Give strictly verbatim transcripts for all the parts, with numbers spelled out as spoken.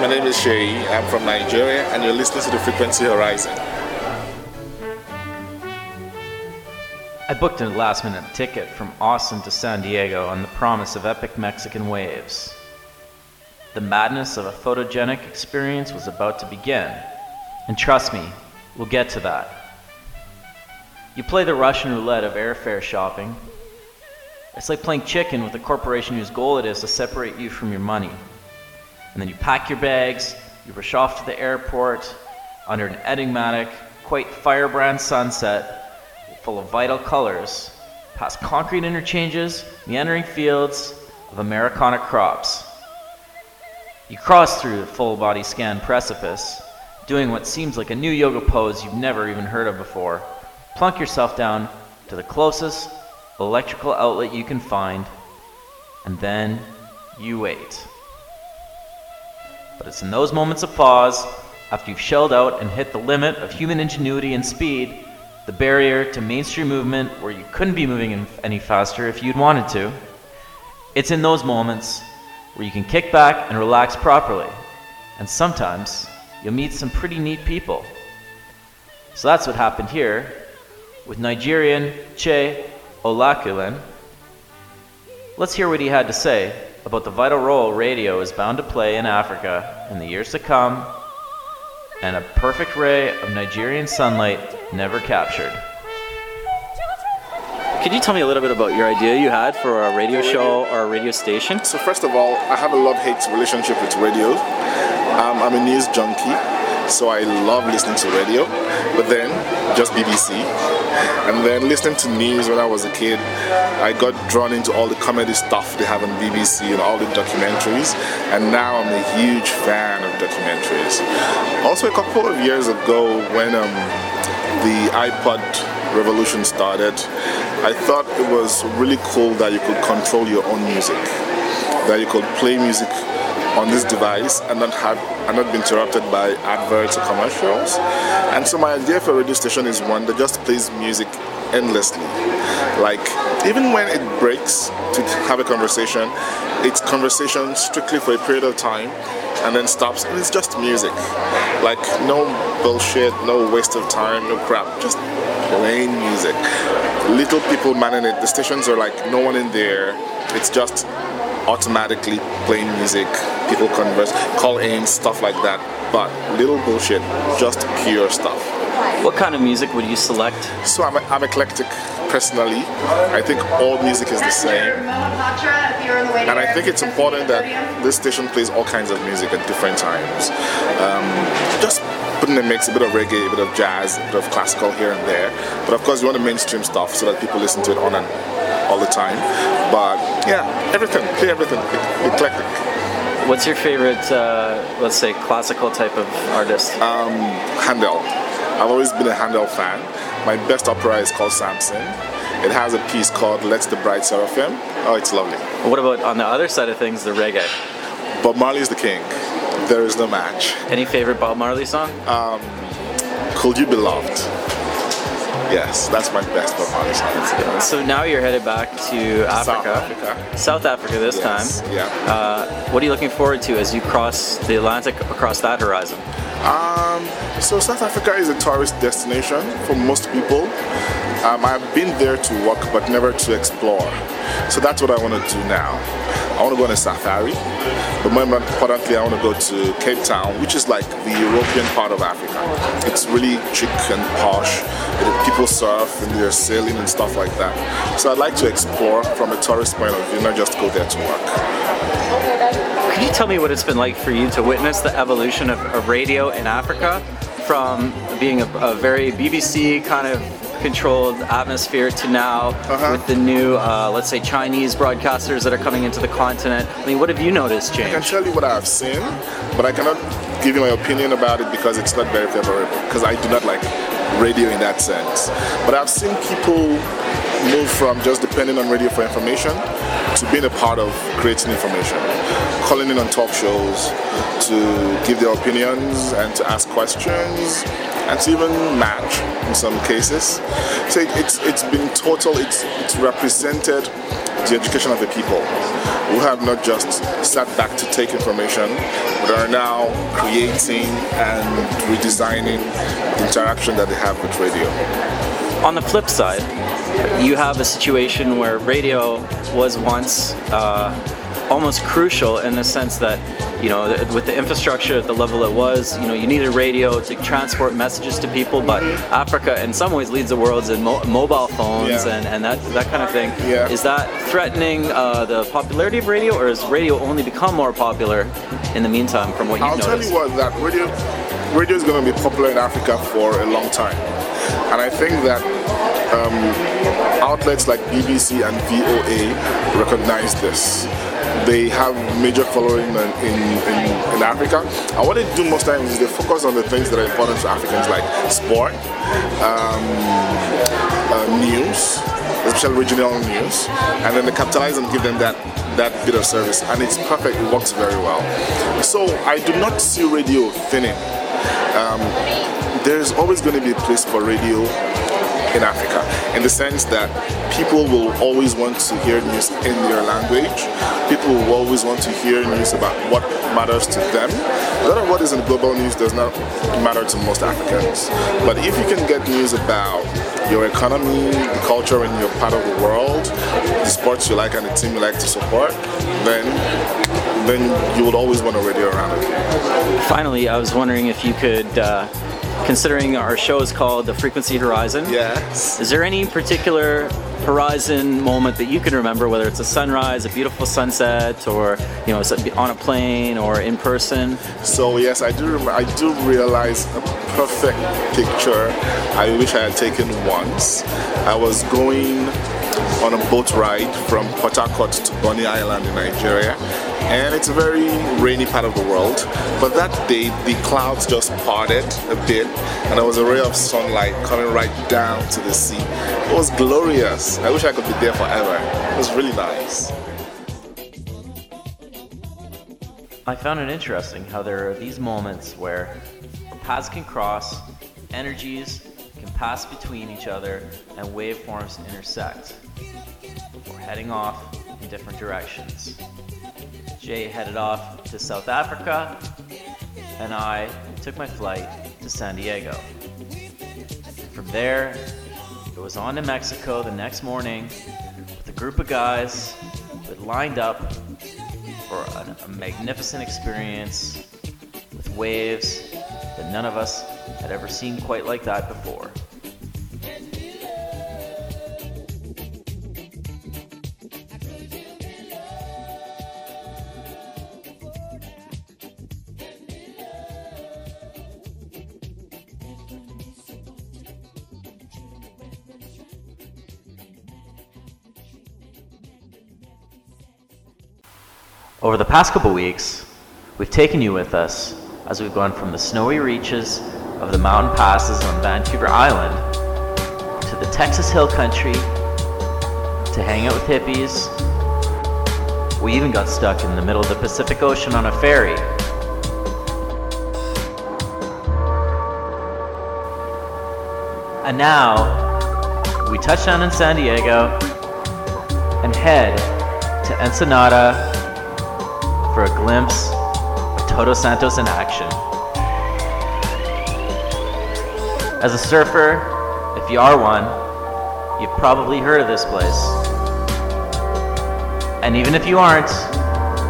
my name is Shae. I'm from Nigeria, and you're listening to the Frequency Horizon. I booked a last-minute ticket from Austin to San Diego on the promise of epic Mexican waves. The madness of a photogenic experience was about to begin, and trust me, we'll get to that. You play the Russian roulette of airfare shopping. It's like playing chicken with a corporation whose goal it is to separate you from your money. And then you pack your bags, you rush off to the airport under an enigmatic, quite firebrand sunset, full of vital colors, past concrete interchanges, meandering fields of Americana crops. You cross through the full-body scan precipice, doing what seems like a new yoga pose you've never even heard of before. Plunk yourself down to the closest electrical outlet you can find, and then you wait. But it's in those moments of pause, after you've shelled out and hit the limit of human ingenuity and speed, the barrier to mainstream movement where you couldn't be moving any faster if you'd wanted to. It's in those moments where you can kick back and relax properly. And sometimes you'll meet some pretty neat people. So that's what happened here with Nigerian Che Olakulan. Let's hear what he had to say about the vital role radio is bound to play in Africa in the years to come, and a perfect ray of Nigerian sunlight never captured. Could you tell me a little bit about your idea you had for a radio show or a radio station? So first of all, I have a love-hate relationship with radio. Um, I'm a news junkie, so I love listening to radio, but then just B B C. And then listening to news when I was a kid, I got drawn into all the comedy stuff they have on B B C and all the documentaries, and now I'm a huge fan of documentaries. Also, a couple of years ago, when um, the iPod revolution started, I thought it was really cool that you could control your own music, that you could play music on this device and not have and not be interrupted by adverts or commercials. And so my idea for a radio station is one that just plays music endlessly. Like, even when it breaks to have a conversation, it's conversation strictly for a period of time and then stops, and it's just music. Like, no bullshit, no waste of time, no crap, just plain music. Little people manning it. The stations are like no one in there. It's just automatically playing music, people converse, call in, stuff like that, but little bullshit, just pure stuff. What kind of music would you select? So I'm, I'm eclectic, personally. I think all music is the same, and I think it's important that this station plays all kinds of music at different times. Um, just putting in a mix, a bit of reggae, a bit of jazz, a bit of classical here and there, but of course you want the mainstream stuff so that people listen to it on and all the time. But yeah, everything, play everything, eclectic. What's your favorite, uh, let's say, classical type of artist? Um, Handel. I've always been a Handel fan. My best opera is called Samson. It has a piece called Let the Bright Seraphim. Oh, it's lovely. What about on the other side of things, the reggae? Bob Marley is the king. There is no match. Any favorite Bob Marley song? Um, Could You Be Loved? Yes, that's my best Bob Marley song. So now you're headed back to Africa. South Africa. South Africa this yes, time. Yeah. Uh, what are you looking forward to as you cross the Atlantic across that horizon? Um, so South Africa is a tourist destination for most people. Um, I've been there to walk, but never to explore. So that's what I want to do now. I want to go on a safari, but more importantly, I want to go to Cape Town, which is like the European part of Africa. It's really chic and posh. People surf and they're sailing and stuff like that. So I'd like to explore from a tourist point of view, not just go there to work. Could you tell me what it's been like for you to witness the evolution of, of radio in Africa from being a, a very B B C kind of controlled atmosphere to now uh-huh. with the new, uh, let's say, Chinese broadcasters that are coming into the continent? I mean, what have you noticed, James? I can tell you what I've seen, but I cannot give you my opinion about it because it's not very favorable, because I do not like radio in that sense. But I've seen people move from just depending on radio for information to being a part of creating information, calling in on talk shows to give their opinions and to ask questions and to even match in some cases. So it, it's it's been total, it's it's represented the education of the people who have not just sat back to take information, but are now creating and redesigning the interaction that they have with radio. On the flip side, you have a situation where radio was once uh, almost crucial in the sense that, you know, with the infrastructure at the level it was, you know, you needed radio to transport messages to people, but Africa in some ways leads the world in mo- mobile phones yeah. and, and that, that kind of thing. Yeah. Is that threatening uh, the popularity of radio, or has radio only become more popular in the meantime from what you've I'll noticed? I'll tell you what, that radio, radio is going to be popular in Africa for a long time. And I think that um, outlets like B B C and V O A recognize this. They have major following in, in, in, in Africa. And what they do most times is they focus on the things that are important to Africans, like sport, um, uh, news, especially regional news, and then they capitalize and give them that, that bit of service. And it's perfect, it works very well. So I do not see radio thinning. Um, there's always going to be a place for radio in Africa, in the sense that people will always want to hear news in their language. People will always want to hear news about what matters to them. A lot of what is in global news does not matter to most Africans. But if you can get news about your economy, the culture in your part of the world, the sports you like and the team you like to support, then then you would always want a radio around it. Finally, I was wondering if you could uh... considering our show is called The Frequency Horizon. Yes. Is there any particular horizon moment that you can remember, whether it's a sunrise, a beautiful sunset, or, you know, on a plane or in person? So yes, I do I do realize a perfect picture I wish I had taken once. I was going on a boat ride from Port Harcourt to Bonny Island in Nigeria, and it's a very rainy part of the world, but that day the clouds just parted a bit and there was a ray of sunlight coming right down to the sea. It was glorious. I wish I could be there forever. It was really nice. I found it interesting how there are these moments where paths can cross, energies can pass between each other, and waveforms intersect before heading off in different directions. Jay headed off to South Africa, and I took my flight to San Diego. From there, it was on to Mexico the next morning with a group of guys that lined up for a, a magnificent experience with waves that none of us had ever seen quite like that before. Over the past couple weeks, we've taken you with us as we've gone from the snowy reaches of the mountain passes on Vancouver Island to the Texas Hill Country, to hang out with hippies. We even got stuck in the middle of the Pacific Ocean on a ferry. And now we touch down in San Diego and head to Ensenada for a glimpse of Todos Santos in action. As a surfer, if you are one, you've probably heard of this place. And even if you aren't,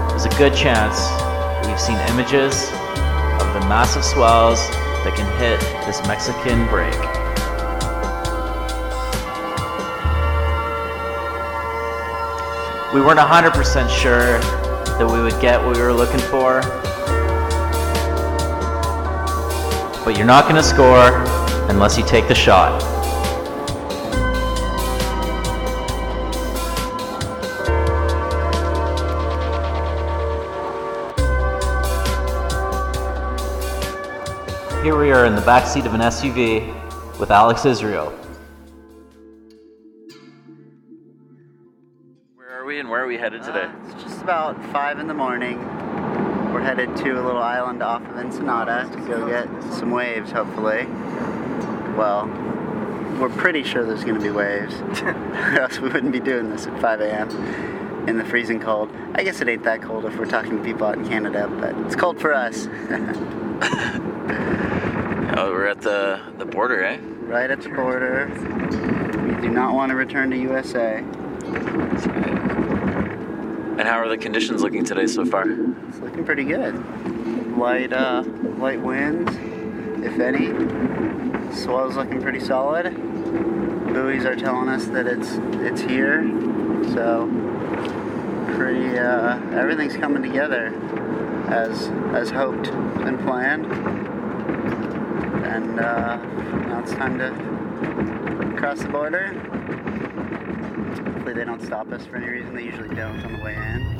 there's a good chance that you've seen images of the massive swells that can hit this Mexican break. We weren't one hundred percent sure that we would get what we were looking for, but you're not going to score unless you take the shot. Here we are in the backseat of an S U V with Alex Israel. Where are we and where are we headed today? Uh, it's just about five in the morning. We're headed to a little island off of Ensenada to go get some waves, hopefully. Well, we're pretty sure there's going to be waves, or else we wouldn't be doing this at five a.m. in the freezing cold. I guess it ain't that cold if we're talking to people out in Canada, but it's cold for us. Oh, we're at the, the border, eh? Right at the border. We do not want to return to U S A. That's right. And how are the conditions looking today so far? It's looking pretty good. Light, uh, light winds, if any. Swell's looking pretty solid. Buoys are telling us that it's it's here, so pretty. Uh, everything's coming together as as hoped and planned. And uh, now it's time to cross the border. Hopefully they don't stop us for any reason. They usually don't on the way in.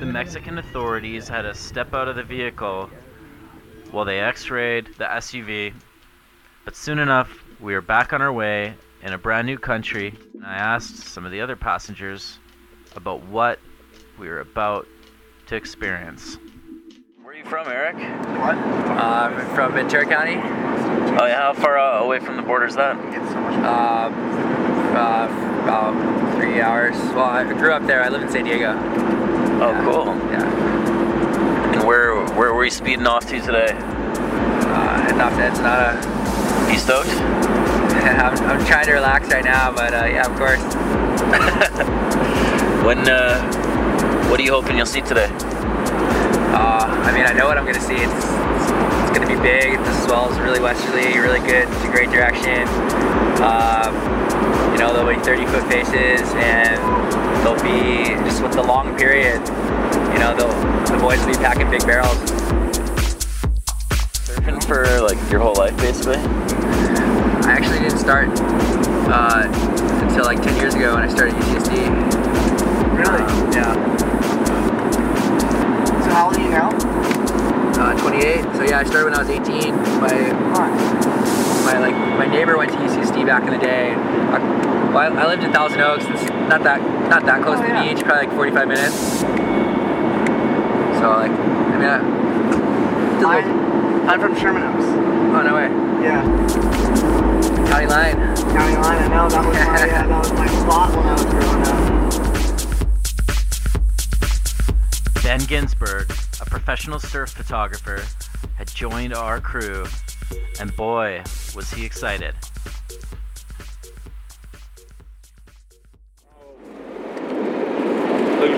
The Mexican authorities had us step out of the vehicle while they x-rayed the S U V, but soon enough we were back on our way in a brand new country, and I asked some of the other passengers about what we were about to experience. Where are you from, Eric? What? Uh, I'm from Ventura County. Oh yeah, how far uh, away from the border is that? It's so much uh, uh, about three hours. Well, I grew up there. I live in San Diego. Oh, yeah. Cool. Yeah. And where where were you speeding off to today? Uh, heading off to Ensenada. You stoked? I'm, I'm trying to relax right now, but uh, yeah, of course. When? Uh, what are you hoping you'll see today? Uh, I mean, I know what I'm gonna see. It's it's, it's gonna be big. The swell is really westerly, really good. It's a great direction. Um, you know, there'll be thirty foot faces, and they'll be just with the long period. You know, the, the boys will be packing big barrels. Surfing for like your whole life, basically? I actually didn't start uh, until like ten years ago when I started U C S D. Really? Um, yeah. So how old are you now? Uh, twenty-eight. So yeah, I started when I was eighteen. My huh. my like my neighbor went to U C S D back in the day. I, well, I lived in Thousand Oaks. It's not that not that close oh, to yeah. the beach. Probably like forty-five minutes. So like, I mean, I, I'm, I'm from Sherman Oaks. Oh, no way. Yeah. County line. County line, I know. That was my, yeah, that was my spot when I was growing up. Ben Ginsberg, a professional surf photographer, had joined our crew, and boy, was he excited.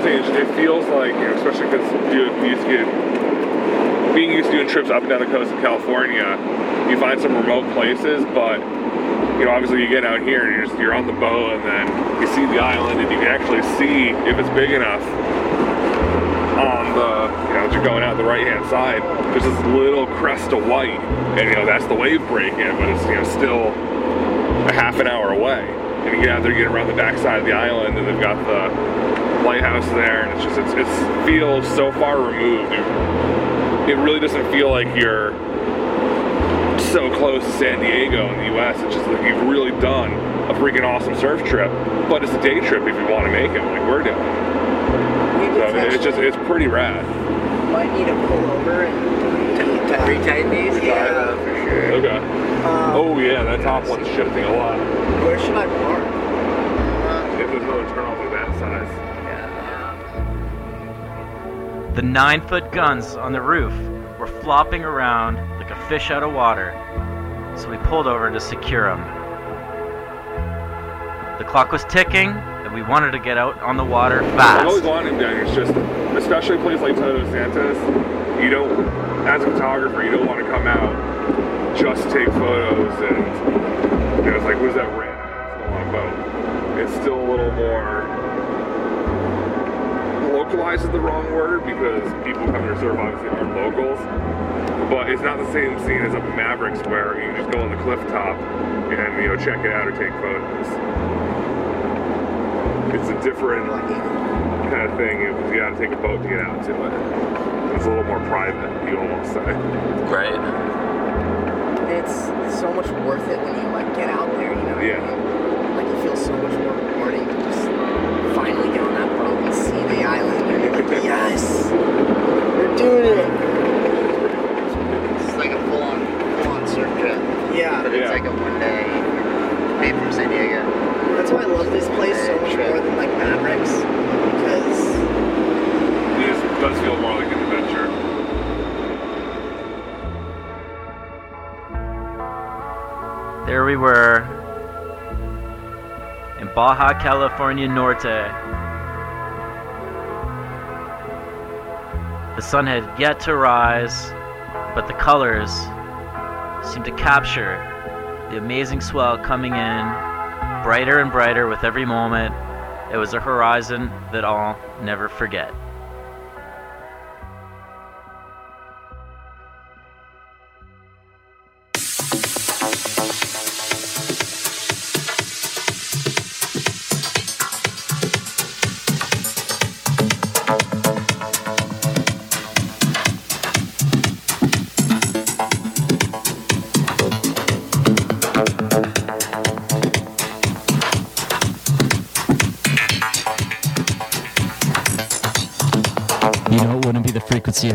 It feels like, you know, especially because dude, we used to get, being used to doing trips up and down the coast of California, you find some remote places, but you know, obviously you get out here and you're, just, you're on the boat and then you see the island and you can actually see if it's big enough on the, you know, as you're going out the right-hand side, there's this little crest of white, and you know, that's the wave break in, but it's, you know, still a half an hour away. And you get out there, you get around the back side of the island, and they've got the lighthouse there, and it's just it's, it feels so far removed. It, it really doesn't feel like you're so close to San Diego in the U S. It's just like you've really done a freaking awesome surf trip, but it's a day trip if you want to make it, like we're doing. So it's just it's pretty rad. Might need to pull over and retighten these. Yeah, for sure. Okay. Um, oh yeah, that top one's shifting a lot. Where should I park? If there's no turn off of that size. The nine-foot guns on the roof were flopping around like a fish out of water, so we pulled over to secure them. The clock was ticking, and we wanted to get out on the water fast. I've always wanted them down. It's just, especially a place like Todos Santos, you don't, as a photographer, you don't want to come out, just take photos, and you know, it's like, what is that random asshole on a boat? It's still a little more... Localized is the wrong word because people come here to surf obviously aren't locals, but it's not the same scene as up in Mavericks where you can just go on the cliff top and, you know, check it out or take photos. It's a different kind of thing. You gotta take a boat to get out to it. It's a little more private, you almost say. Right. It's so much worth it when you like get out there, you know. Yeah. I mean? Like it feels so much more rewarding to just finally get on that boat and see the island, and you're like, yes, we're doing it. It's like a full-on, full-on surf trip. Yeah. but it's yeah. like a one day commute from San Diego. That's why I love this place so much more than like Mavericks, because it just does feel more like an adventure. There we were in Baja California Norte. The sun had yet to rise, but the colors seemed to capture the amazing swell coming in, brighter and brighter with every moment. It was a horizon that I'll never forget.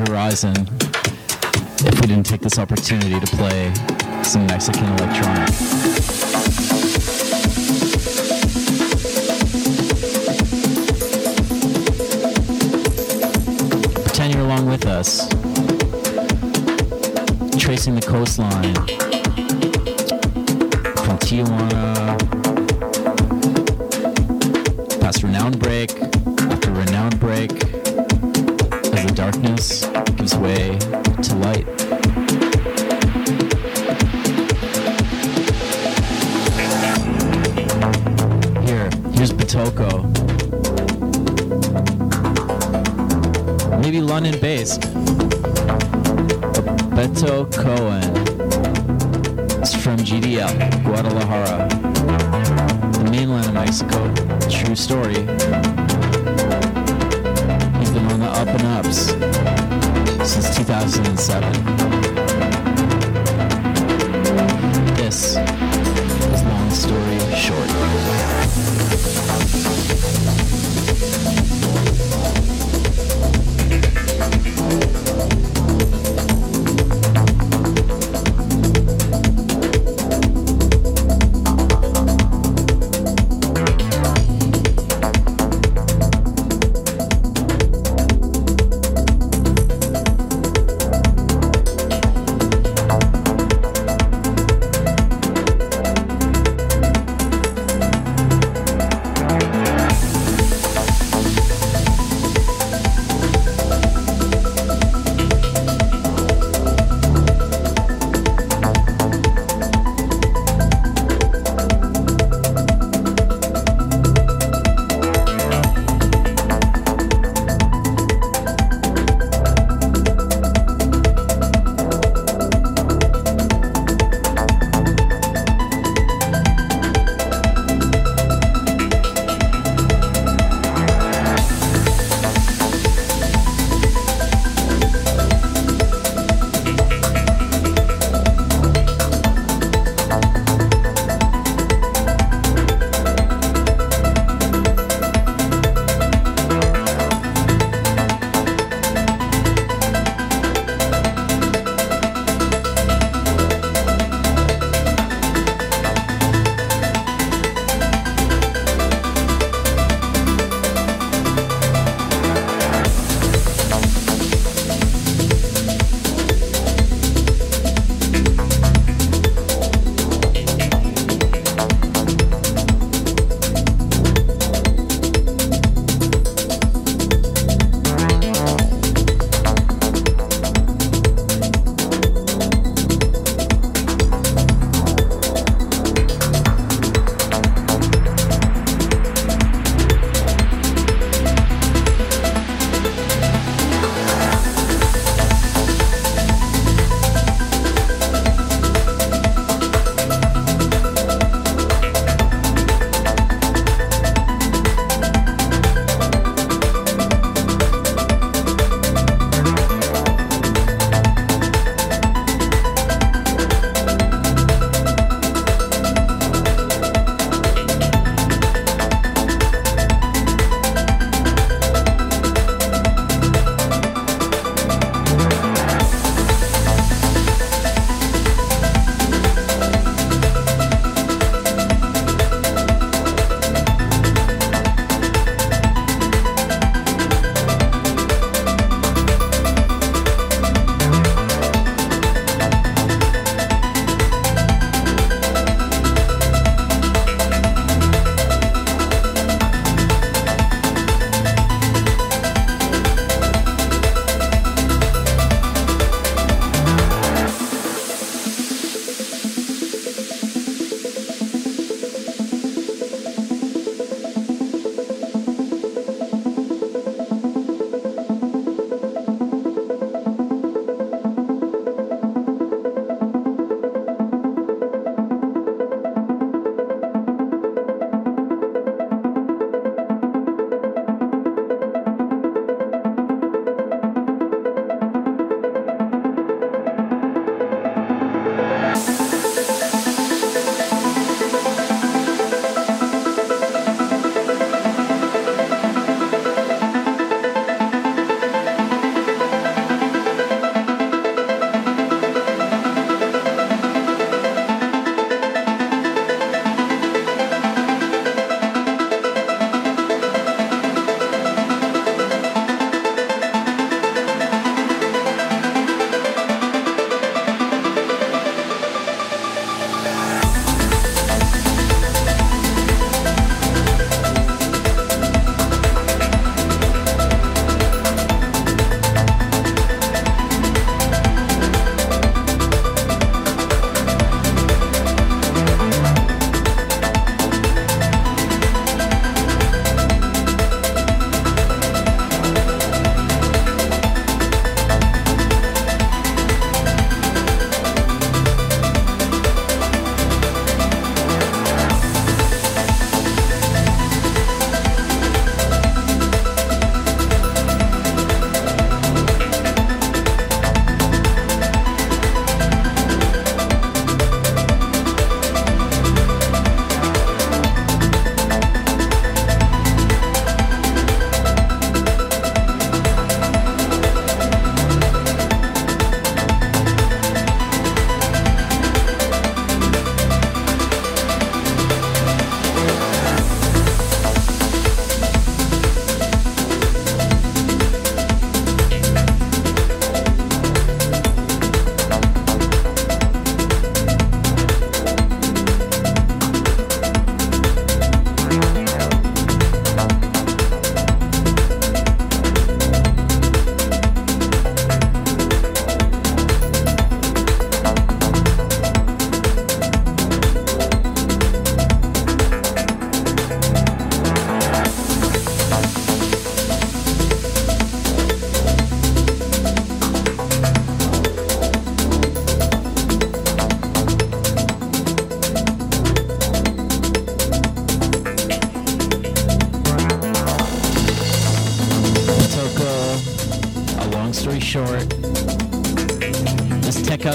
Horizon if we didn't take this opportunity to play some Mexican electronic. Pretend you're along with us, tracing the coastline from Tijuana, past renowned break after renowned break. The darkness gives way to light. Here, here's Betoko. Maybe London-based. Neto Cohen is from G D L, Guadalajara, the mainland of Mexico. True story. Up and ups since two thousand seven. This is Long Story Short.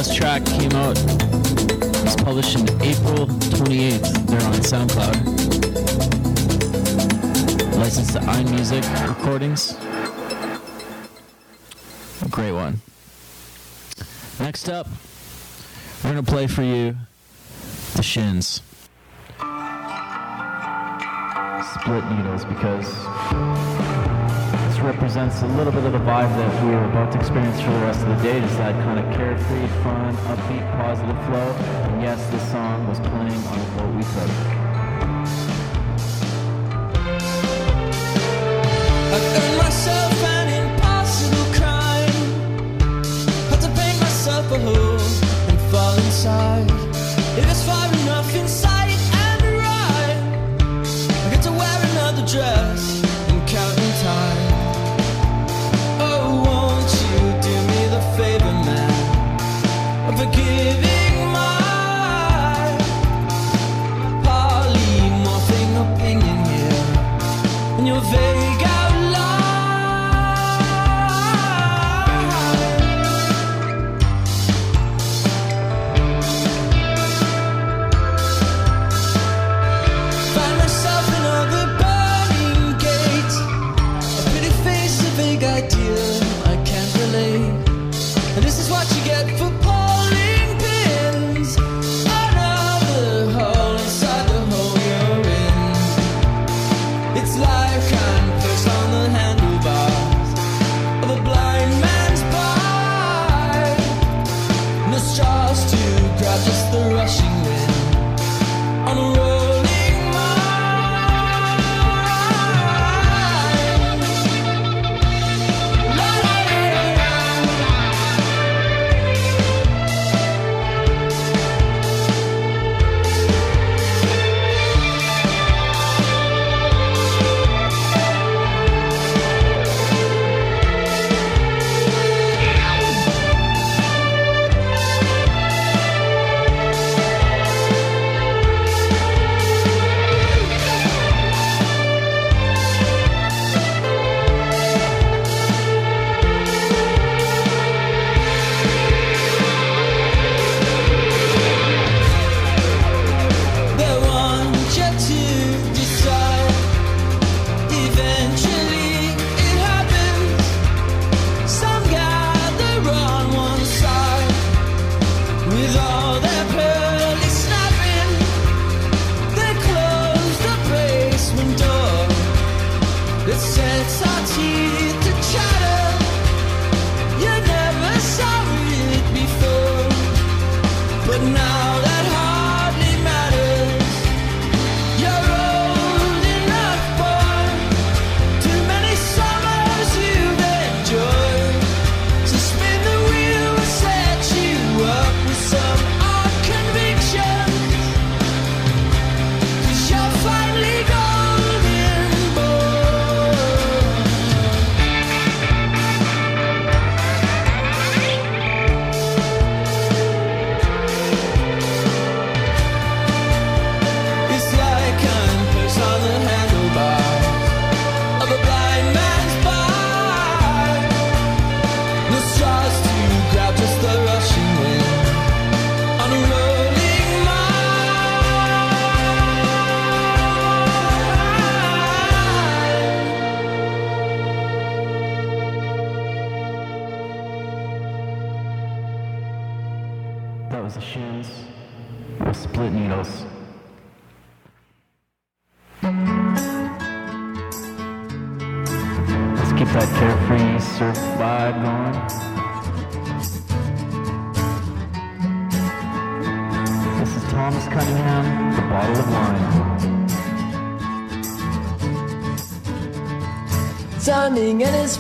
last track came out. It was published in April twenty-eighth. They're on SoundCloud. Licensed to iMusic Recordings. A great one. Next up, we're going to play for you The Shins. Split needles, because this represents a little bit of the vibe that we are about to experience for the rest of the day. Just that kind of carefree, fun, upbeat, positive flow. And yes, this song was playing on what we said. I've done myself an impossible crime. Had to paint myself a hole and fall inside. It is far enough inside. Dress and counting time. Oh, won't you do me the favor, man, of forgiving my polymorphing opinion here in your vague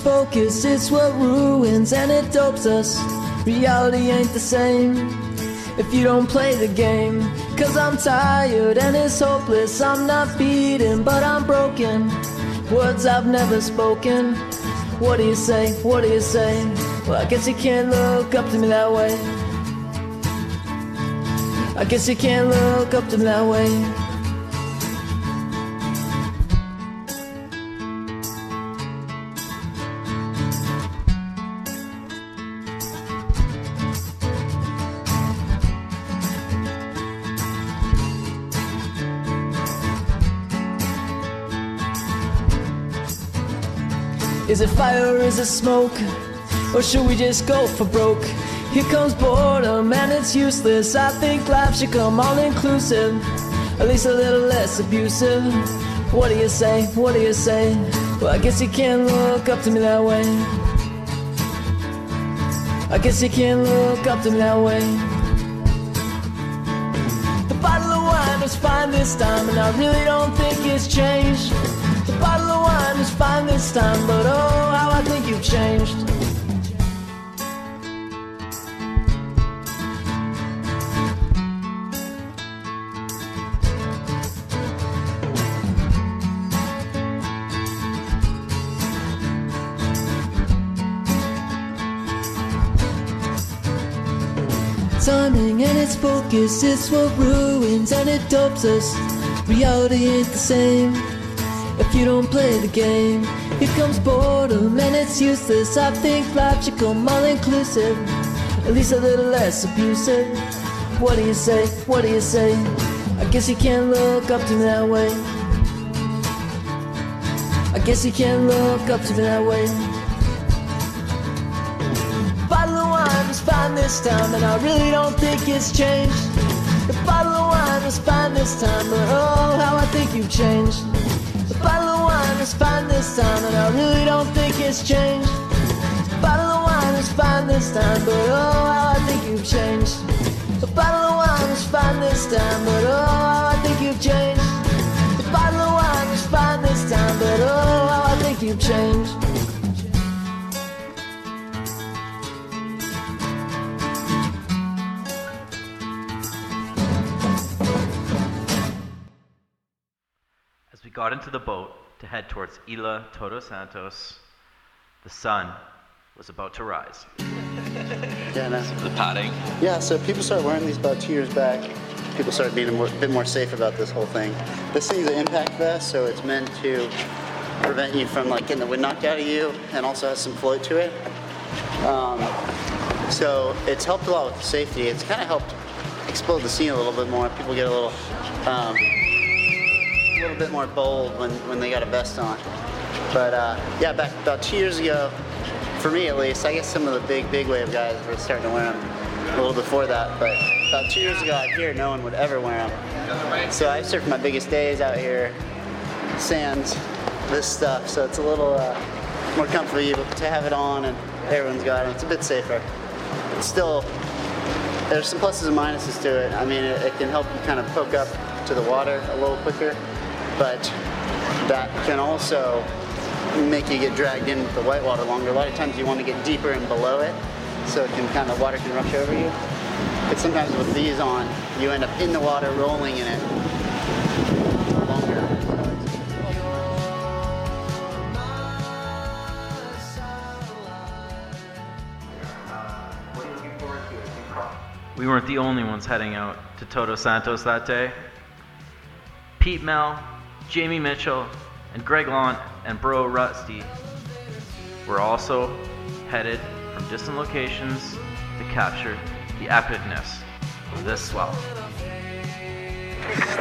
focus, it's what ruins and it dopes us. Reality ain't the same if you don't play the game. Cause I'm tired and it's hopeless. I'm not beaten, but I'm broken. Words I've never spoken. What do you say? What do you say? Well, I guess you can't look up to me that way. I guess you can't look up to me that way. Is it fire, is it smoke? Or should we just go for broke? Here comes boredom and it's useless. I think life should come all inclusive, at least a little less abusive. What do you say, what do you say? Well, I guess you can't look up to me that way. I guess you can't look up to me that way. The bottle of wine was fine this time, and I really don't think it's changed. The bottle of wine was fine this time, but oh, how I think you've changed. Timing and its focus, it's what ruins and it dopes us. Reality ain't the same if you don't play the game. Here comes boredom and it's useless. I think life should come all inclusive, at least a little less abusive. What do you say, what do you say? I guess you can't look up to me that way. I guess you can't look up to me that way. Was fine this time, and I really don't think it's changed. The bottle of wine was fine this time, but oh, how I think you've changed. The bottle of wine was fine this time, and I really don't think it's changed. The bottle of wine was fine this time, but oh, how I think you've changed. The bottle of wine was fine this time, but oh, how I think you've changed. The bottle of wine was fine this time, but oh, how I think you've changed. Got into the boat to head towards Isla Todos Santos. The sun was about to rise. Yeah, no. The padding. Yeah, so people started wearing these about two years back. People started being a, more, a bit more safe about this whole thing. This thing's an impact vest, so it's meant to prevent you from like getting the wind knocked out of you, and also has some float to it. Um, so it's helped a lot with safety. It's kind of helped explode the scene a little bit more. People get a little. Um, A little bit more bold when, when they got a vest on. But uh, yeah, back about two years ago, for me at least, I guess some of the big, big wave guys were starting to wear them a little before that, but about two years ago out here, no one would ever wear them. So I surfed my biggest days out here, sands, this stuff, so it's a little uh, more comfortable to have it on, and everyone's got it. It's a bit safer. It's still, there's some pluses and minuses to it. I mean, it, it can help you kind of poke up to the water a little quicker, but that can also make you get dragged in with the white water longer. A lot of times you want to get deeper and below it, so it can kind of, water can rush over you. But sometimes with these on, you end up in the water, rolling in it. Longer. We weren't the only ones heading out to Todos Santos that day. Pete Mel, Jamie Mitchell, and Greg Launt and bro Rusty were also headed from distant locations to capture the epicness of this swell.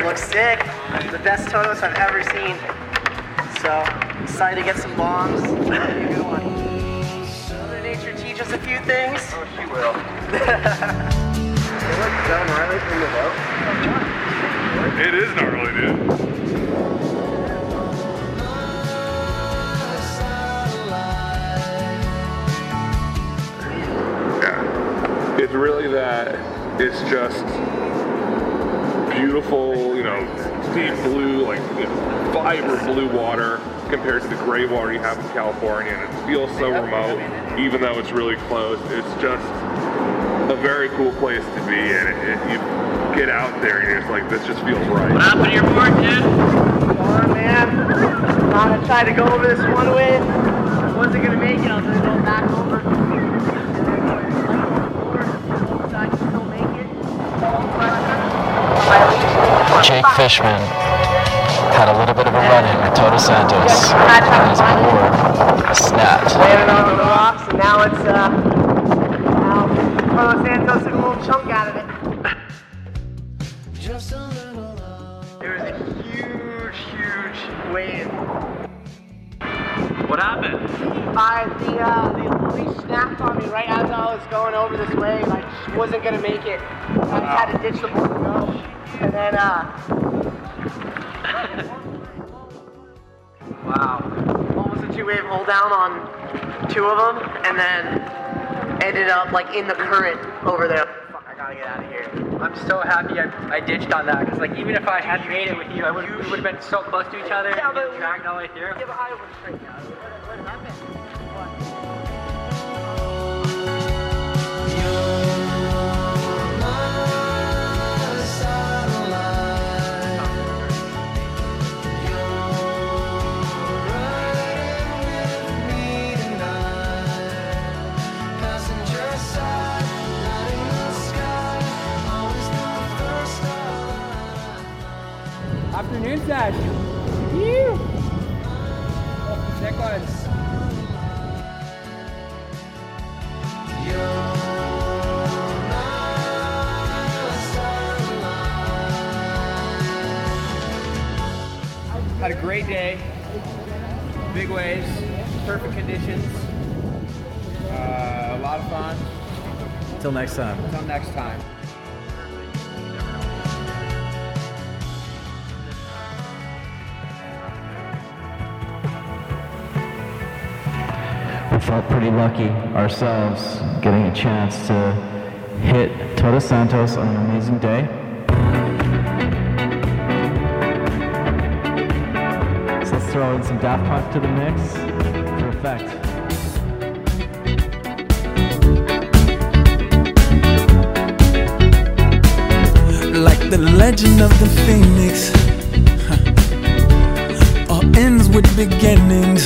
Looks sick. The best Todos I've ever seen. So, excited to get some bombs. Mother Nature teach us a few things. Oh, she will. They look so gnarly from the boat. Oh, John. It is gnarly, dude. It's really that, it's just beautiful, you know, deep blue, like you know, vibrant blue water compared to the gray water you have in California, and it feels so remote, even though it's really close. It's just a very cool place to be, and it, it, you get out there, and it's like, this just feels right. What happened to your board, dude? Come on, man. I tried to go over this one way. I wasn't going to make it. I was going to go back over. Jake Fishman had a little bit of a run-in with Todos Santos, and his board was snapped. Landed on the rocks, and now it's, uh, now Todos Santos took a little chunk out of it. There was a huge, huge wave. What happened? Uh, the, uh, the police snapped on me right as I was going over this way. Like, I wasn't going to make it. Wow. I just had to ditch the boat and go. And then, uh... wow. Almost a two-wave hold down on two of them, and then ended up, like, in the current over there. I gotta get out of here. I'm so happy I, I ditched on that, because like even if I had made it with you, I would we would have been so close to each other yeah, and but dragged all the way through. Yeah, but I was straight now. What afternoon sash. Woo! Check ones. Had a great day. Big waves, perfect conditions. Uh, a lot of fun. Till next time. Until next time. Felt pretty lucky ourselves getting a chance to hit Todos Santos on an amazing day. So let's throw in some Daft Punk to the mix for effect. Like the legend of the Phoenix, huh. All ends with beginnings.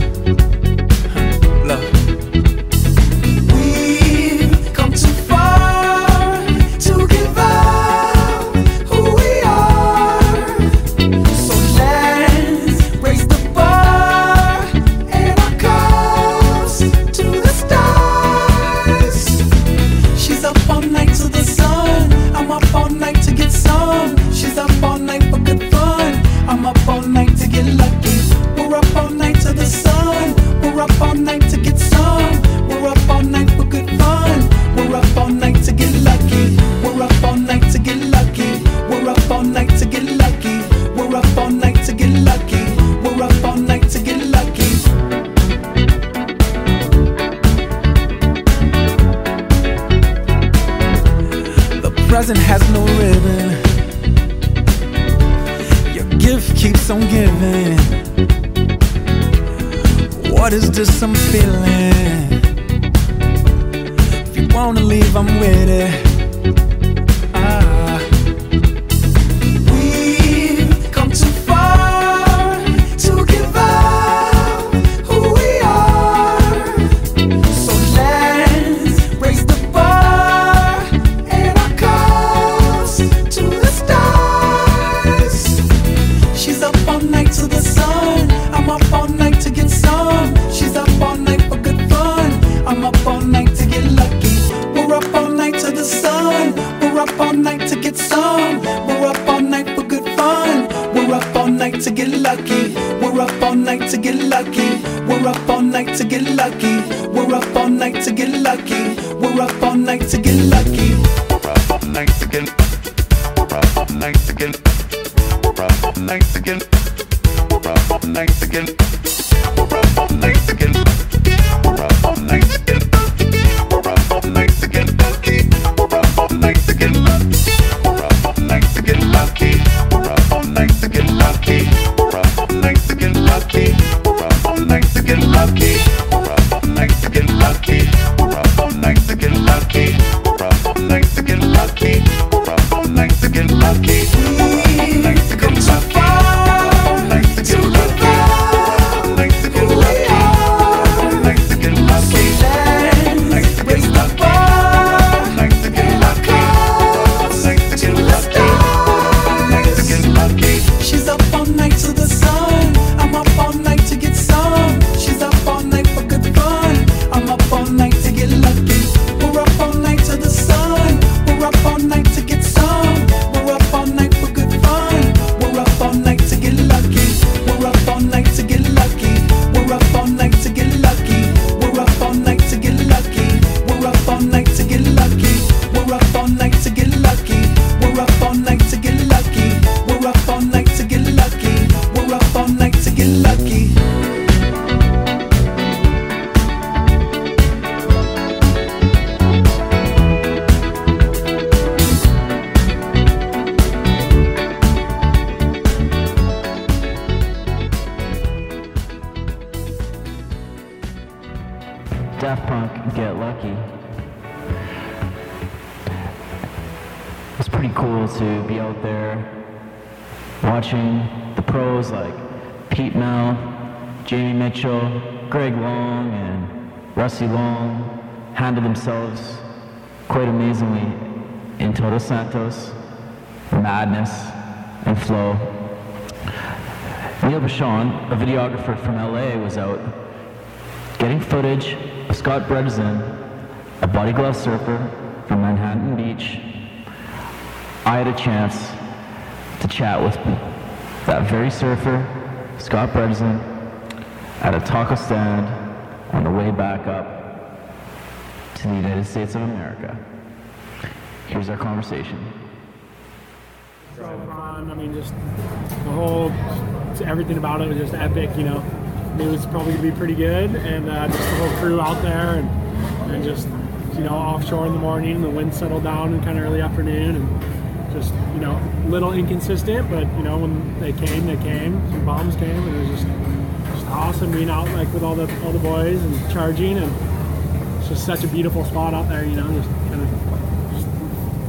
Love. We've come too far to give up who we are. So let's raise the bar and our cups to the stars. She's up all night to the sun. I'm up all night. She's up all night for good fun. I'm up all night to get lucky. We're up all night to the sun. We're up all night to get some. We're up all night for good fun. We're up all night to get lucky. We're up all night to get lucky. We're up all night to get lucky. We're up all night to get lucky. We're up all night to get lucky. The present has no ribbon. Keeps on giving. What is this I'm feeling? If you wanna leave, I'm with it. Daft Punk, Get Lucky. It's pretty cool to be out there watching the pros like Pete Mel, Jamie Mitchell, Greg Launt, and Rusty handle themselves quite amazingly in Todos Santos, madness, and flow. Neil Bashan, a videographer from L A, was out getting footage of Scott Bredesen, a body glove surfer from Manhattan Beach. I had a chance to chat with that very surfer, Scott Bredesen, at a taco stand on the way back up to the United States of America. Here's our conversation. So fun, I mean, just the whole, everything about it was just epic, you know. It was probably going to be pretty good, and uh, just the whole crew out there, and, and just, you know, offshore in the morning, the wind settled down in kind of early afternoon, and just, you know, a little inconsistent, but, you know, when they came, they came, some bombs came, and it was just, just awesome being out, like, with all the all the boys and charging, and it's just such a beautiful spot out there, you know, just kind of, just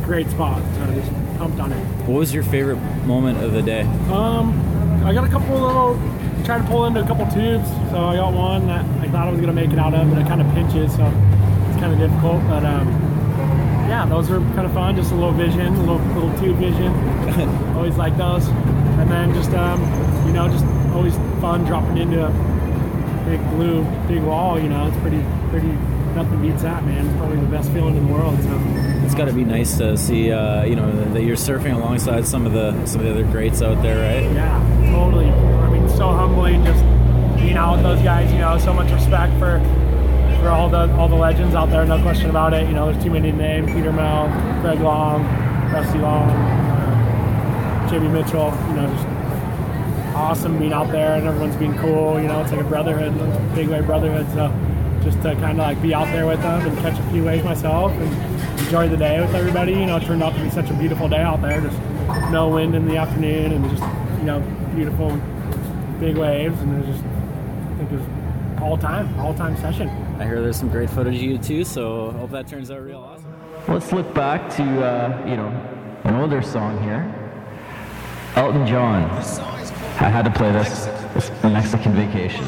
great spot, so just pumped on it. What was your favorite moment of the day? Um, I got a couple of little... tried to pull into a couple tubes, so I got one that I thought I was going to make it out of, but it kind of pinches, so it's kind of difficult, but um, yeah, those were kind of fun, just a little vision, a little, little tube vision, always like those, and then just, um, you know, just always fun dropping into a big blue, big wall, you know, it's pretty, pretty, nothing beats that, man, it's probably the best feeling in the world, so. It's got to be nice to see, uh, you know, that you're surfing alongside some of the, some of the other greats out there, right? Yeah, totally. So humbling, just being out with those guys. You know, so much respect for for all the all the legends out there. No question about it. You know, there's too many names: Peter Mel, Greg Long, Rusty Long, uh, Jamie Mitchell. You know, just awesome being out there, and everyone's being cool. You know, it's like a brotherhood, a big way brotherhood. So just to kind of like be out there with them and catch a few waves myself and enjoy the day with everybody. You know, it turned out to be such a beautiful day out there. Just no wind in the afternoon, and just, you know, beautiful. Big waves, and it was just, I think it was all-time, all-time session. I hear there's some great footage of you too, so hope that turns out real awesome. Let's look back to, uh, you know, an older song here. Elton John. I had to play this, this the Mexican Vacation.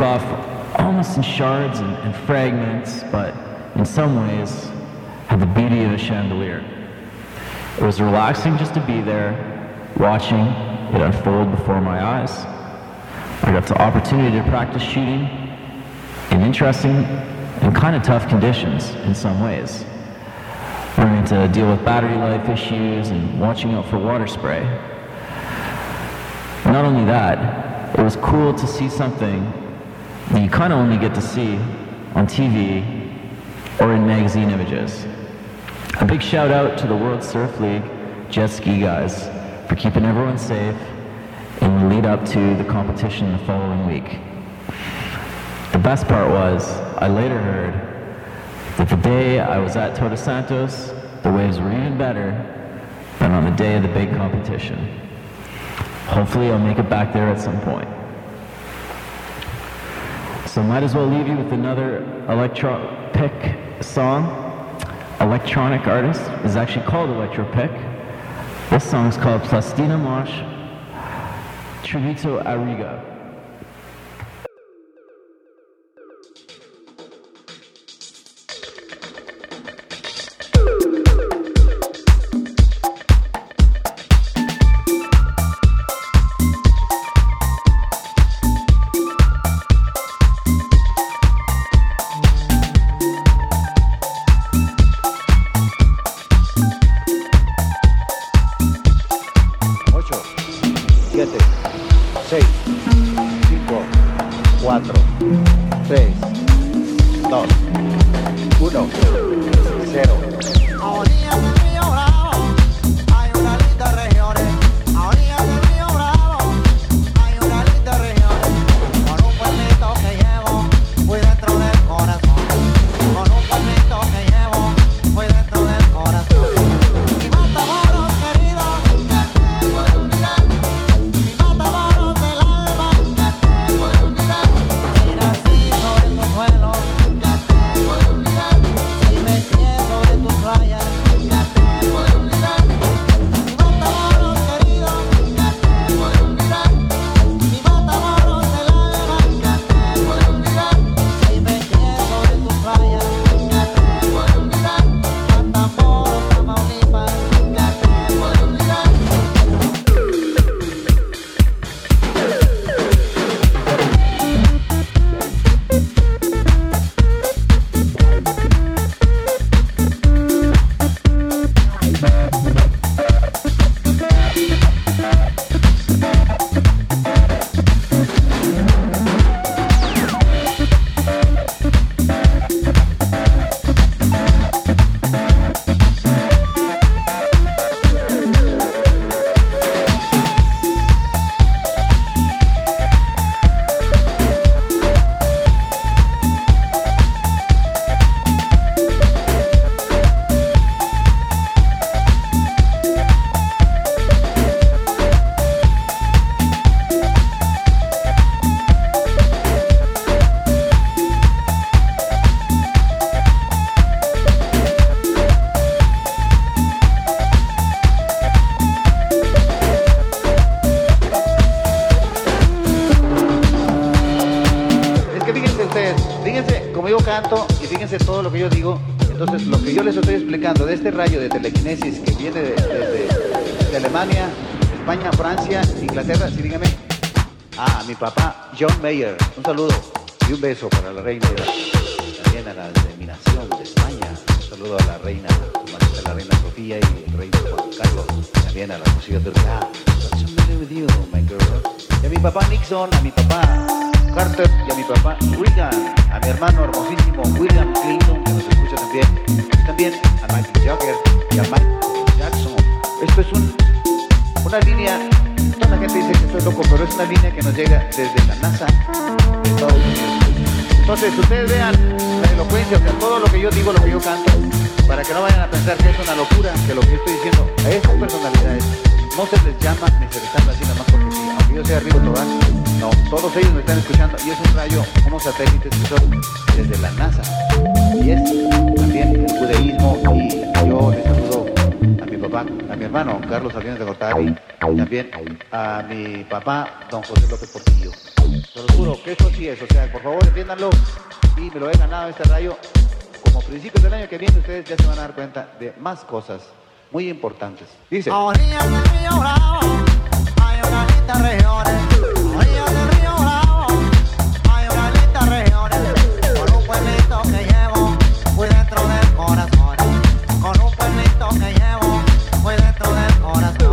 Off almost in shards and, and fragments, but in some ways had the beauty of a chandelier. It was relaxing just to be there, watching it unfold before my eyes. I got the opportunity to practice shooting in interesting and kind of tough conditions in some ways. Learning to deal with battery life issues and watching out for water spray. Not only that, it was cool to see something that you kind of only get to see on T V or in magazine images. A big shout out to the World Surf League jet ski guys for keeping everyone safe in the lead up to the competition the following week. The best part was, I later heard that the day I was at Todos Santos, the waves were even better than on the day of the big competition. Hopefully I'll make it back there at some point. So might as well leave you with another electro-pick song. Electronic Artist is actually called Electro-Pick. This song is called Plastina Mosh, Tributo Arriga. Entonces, fíjense, como yo canto y fíjense todo lo que yo digo, entonces lo que yo les estoy explicando de este rayo de telequinesis que viene desde de, de, de Alemania, España, Francia, Inglaterra, sí, dígame. Ah, mi papá, John Mayer, un saludo y un beso para la reina, también a la denominación de España, un saludo a la reina, a la reina Sofía y el rey Juan Carlos, también a la música turca. Y a mi papá Nixon, a mi papá Carter y a mi papá Reagan, a mi hermano hermosísimo William Clinton, que nos escucha también, y también a Michael Jagger y a Michael Jackson. Esto es un, una línea, toda la gente dice que estoy loco, pero es una línea que nos llega desde la NASA de Estados Unidos. Entonces, ustedes vean la elocuencia, o sea, todo lo que yo digo, lo que yo canto, para que no vayan a pensar que es una locura, que lo que yo estoy diciendo a estas personalidades no se les llama ni se les habla así nada más porque sí, aunque yo sea Rigo Tobar, no, todos ellos me están escuchando y es un rayo, unos satélites que son desde la NASA y es también el judaísmo. Y yo les saludo a mi papá, a mi hermano Carlos Salinas de Gortari, también a mi papá Don José López Portillo. Se los juro que eso sí es, o sea, por favor entiéndanlo y me lo he ganado este rayo. Como principios del año que viene ustedes ya se van a dar cuenta de más cosas muy importantes. Dice. A orillas del río Bravo hay una lista de regiones. A orillas del río Bravo hay una lista de regiones. Con un pueblito que llevo muy dentro del corazón. Con un pueblito que llevo muy dentro del corazón.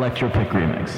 Electropic Remix.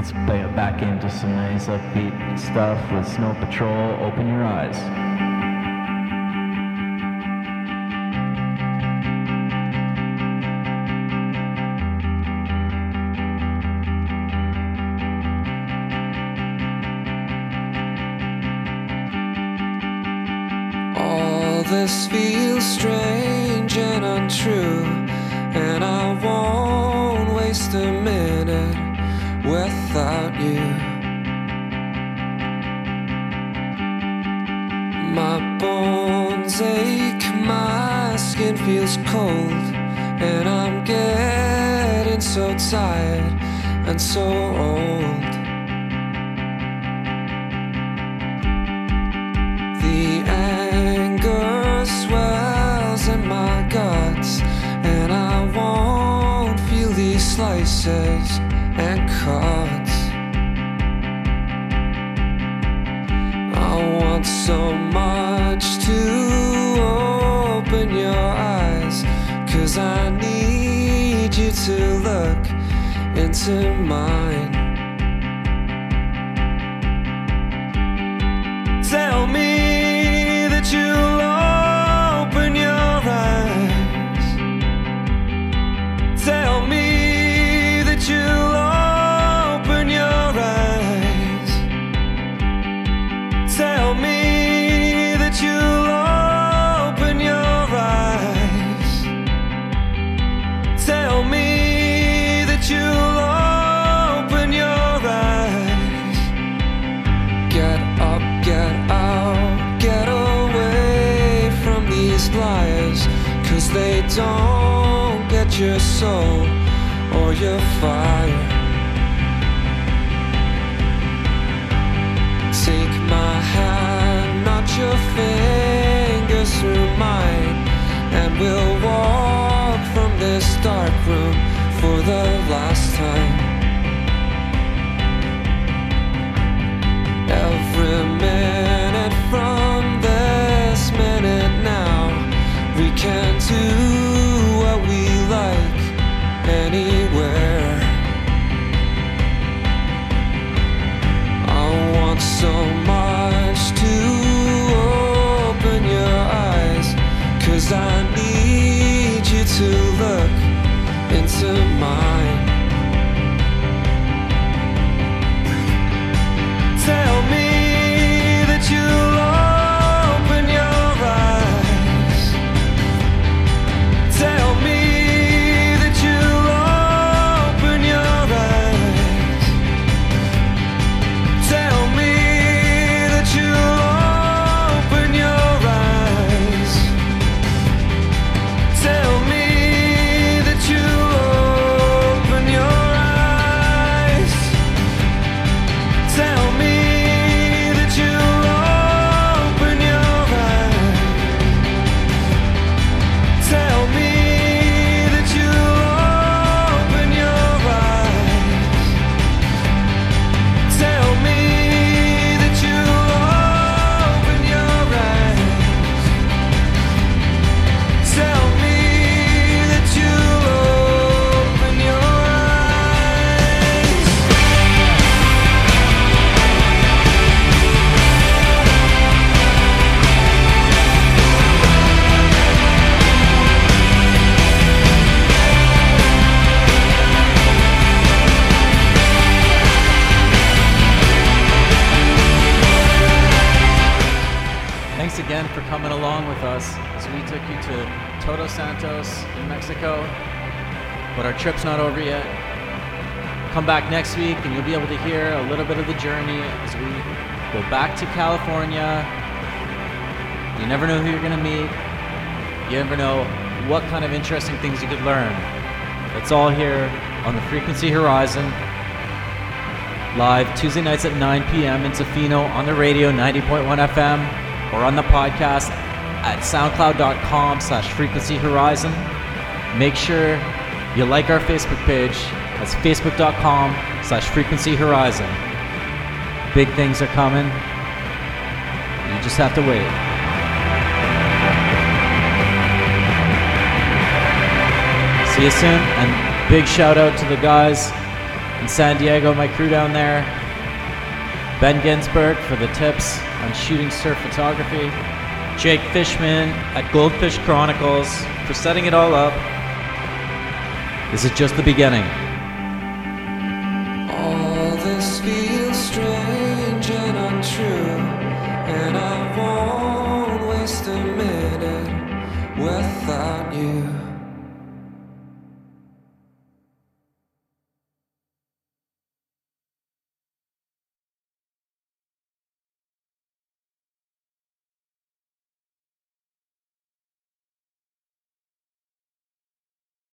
Let's play it back into some nice upbeat stuff with Snow Patrol, Open Your Eyes. This feels strange and untrue, and I won't waste a minute without you. My bones ache, my skin feels cold, and I'm getting so tired and so old. Slices and cuts. I want so much to open your eyes, 'cause I need you to look into mine. Tell me that you'll open your eyes. Tell me you'll open your eyes. Tell me that you'll open your eyes. Tell me that you'll open your eyes. Get up, get out, get away from these liars, 'cause they don't get your soul or your fire. Take my hand, not your fingers through mine, and we'll walk from this dark room for the last time. Every minute from this minute now, we can do what we like anywhere. I want so much to open your eyes, 'cause I need you to look into mine. Tell me that you'll open your eyes. Tell me for coming along with us as we took you to Todos Santos in Mexico. But our trip's not over yet. Come back next week and you'll be able to hear a little bit of the journey as we go back to California. You never know who you're going to meet. You never know what kind of interesting things you could learn. It's all here on the Frequency Horizon, live Tuesday nights at nine p.m. in Tofino on the radio, ninety point one F M. Or on the podcast at soundcloud.com slash frequency horizon. Make sure you like our Facebook page. That's facebook.com slash frequency horizon. Big things are coming. You just have to wait. See you soon, and big shout out to the guys in San Diego, my crew down there. Ben Ginsberg for the tips on shooting surf photography. Jake Fishman at Goldfish Chronicles for setting it all up. This is just the beginning. All the speed.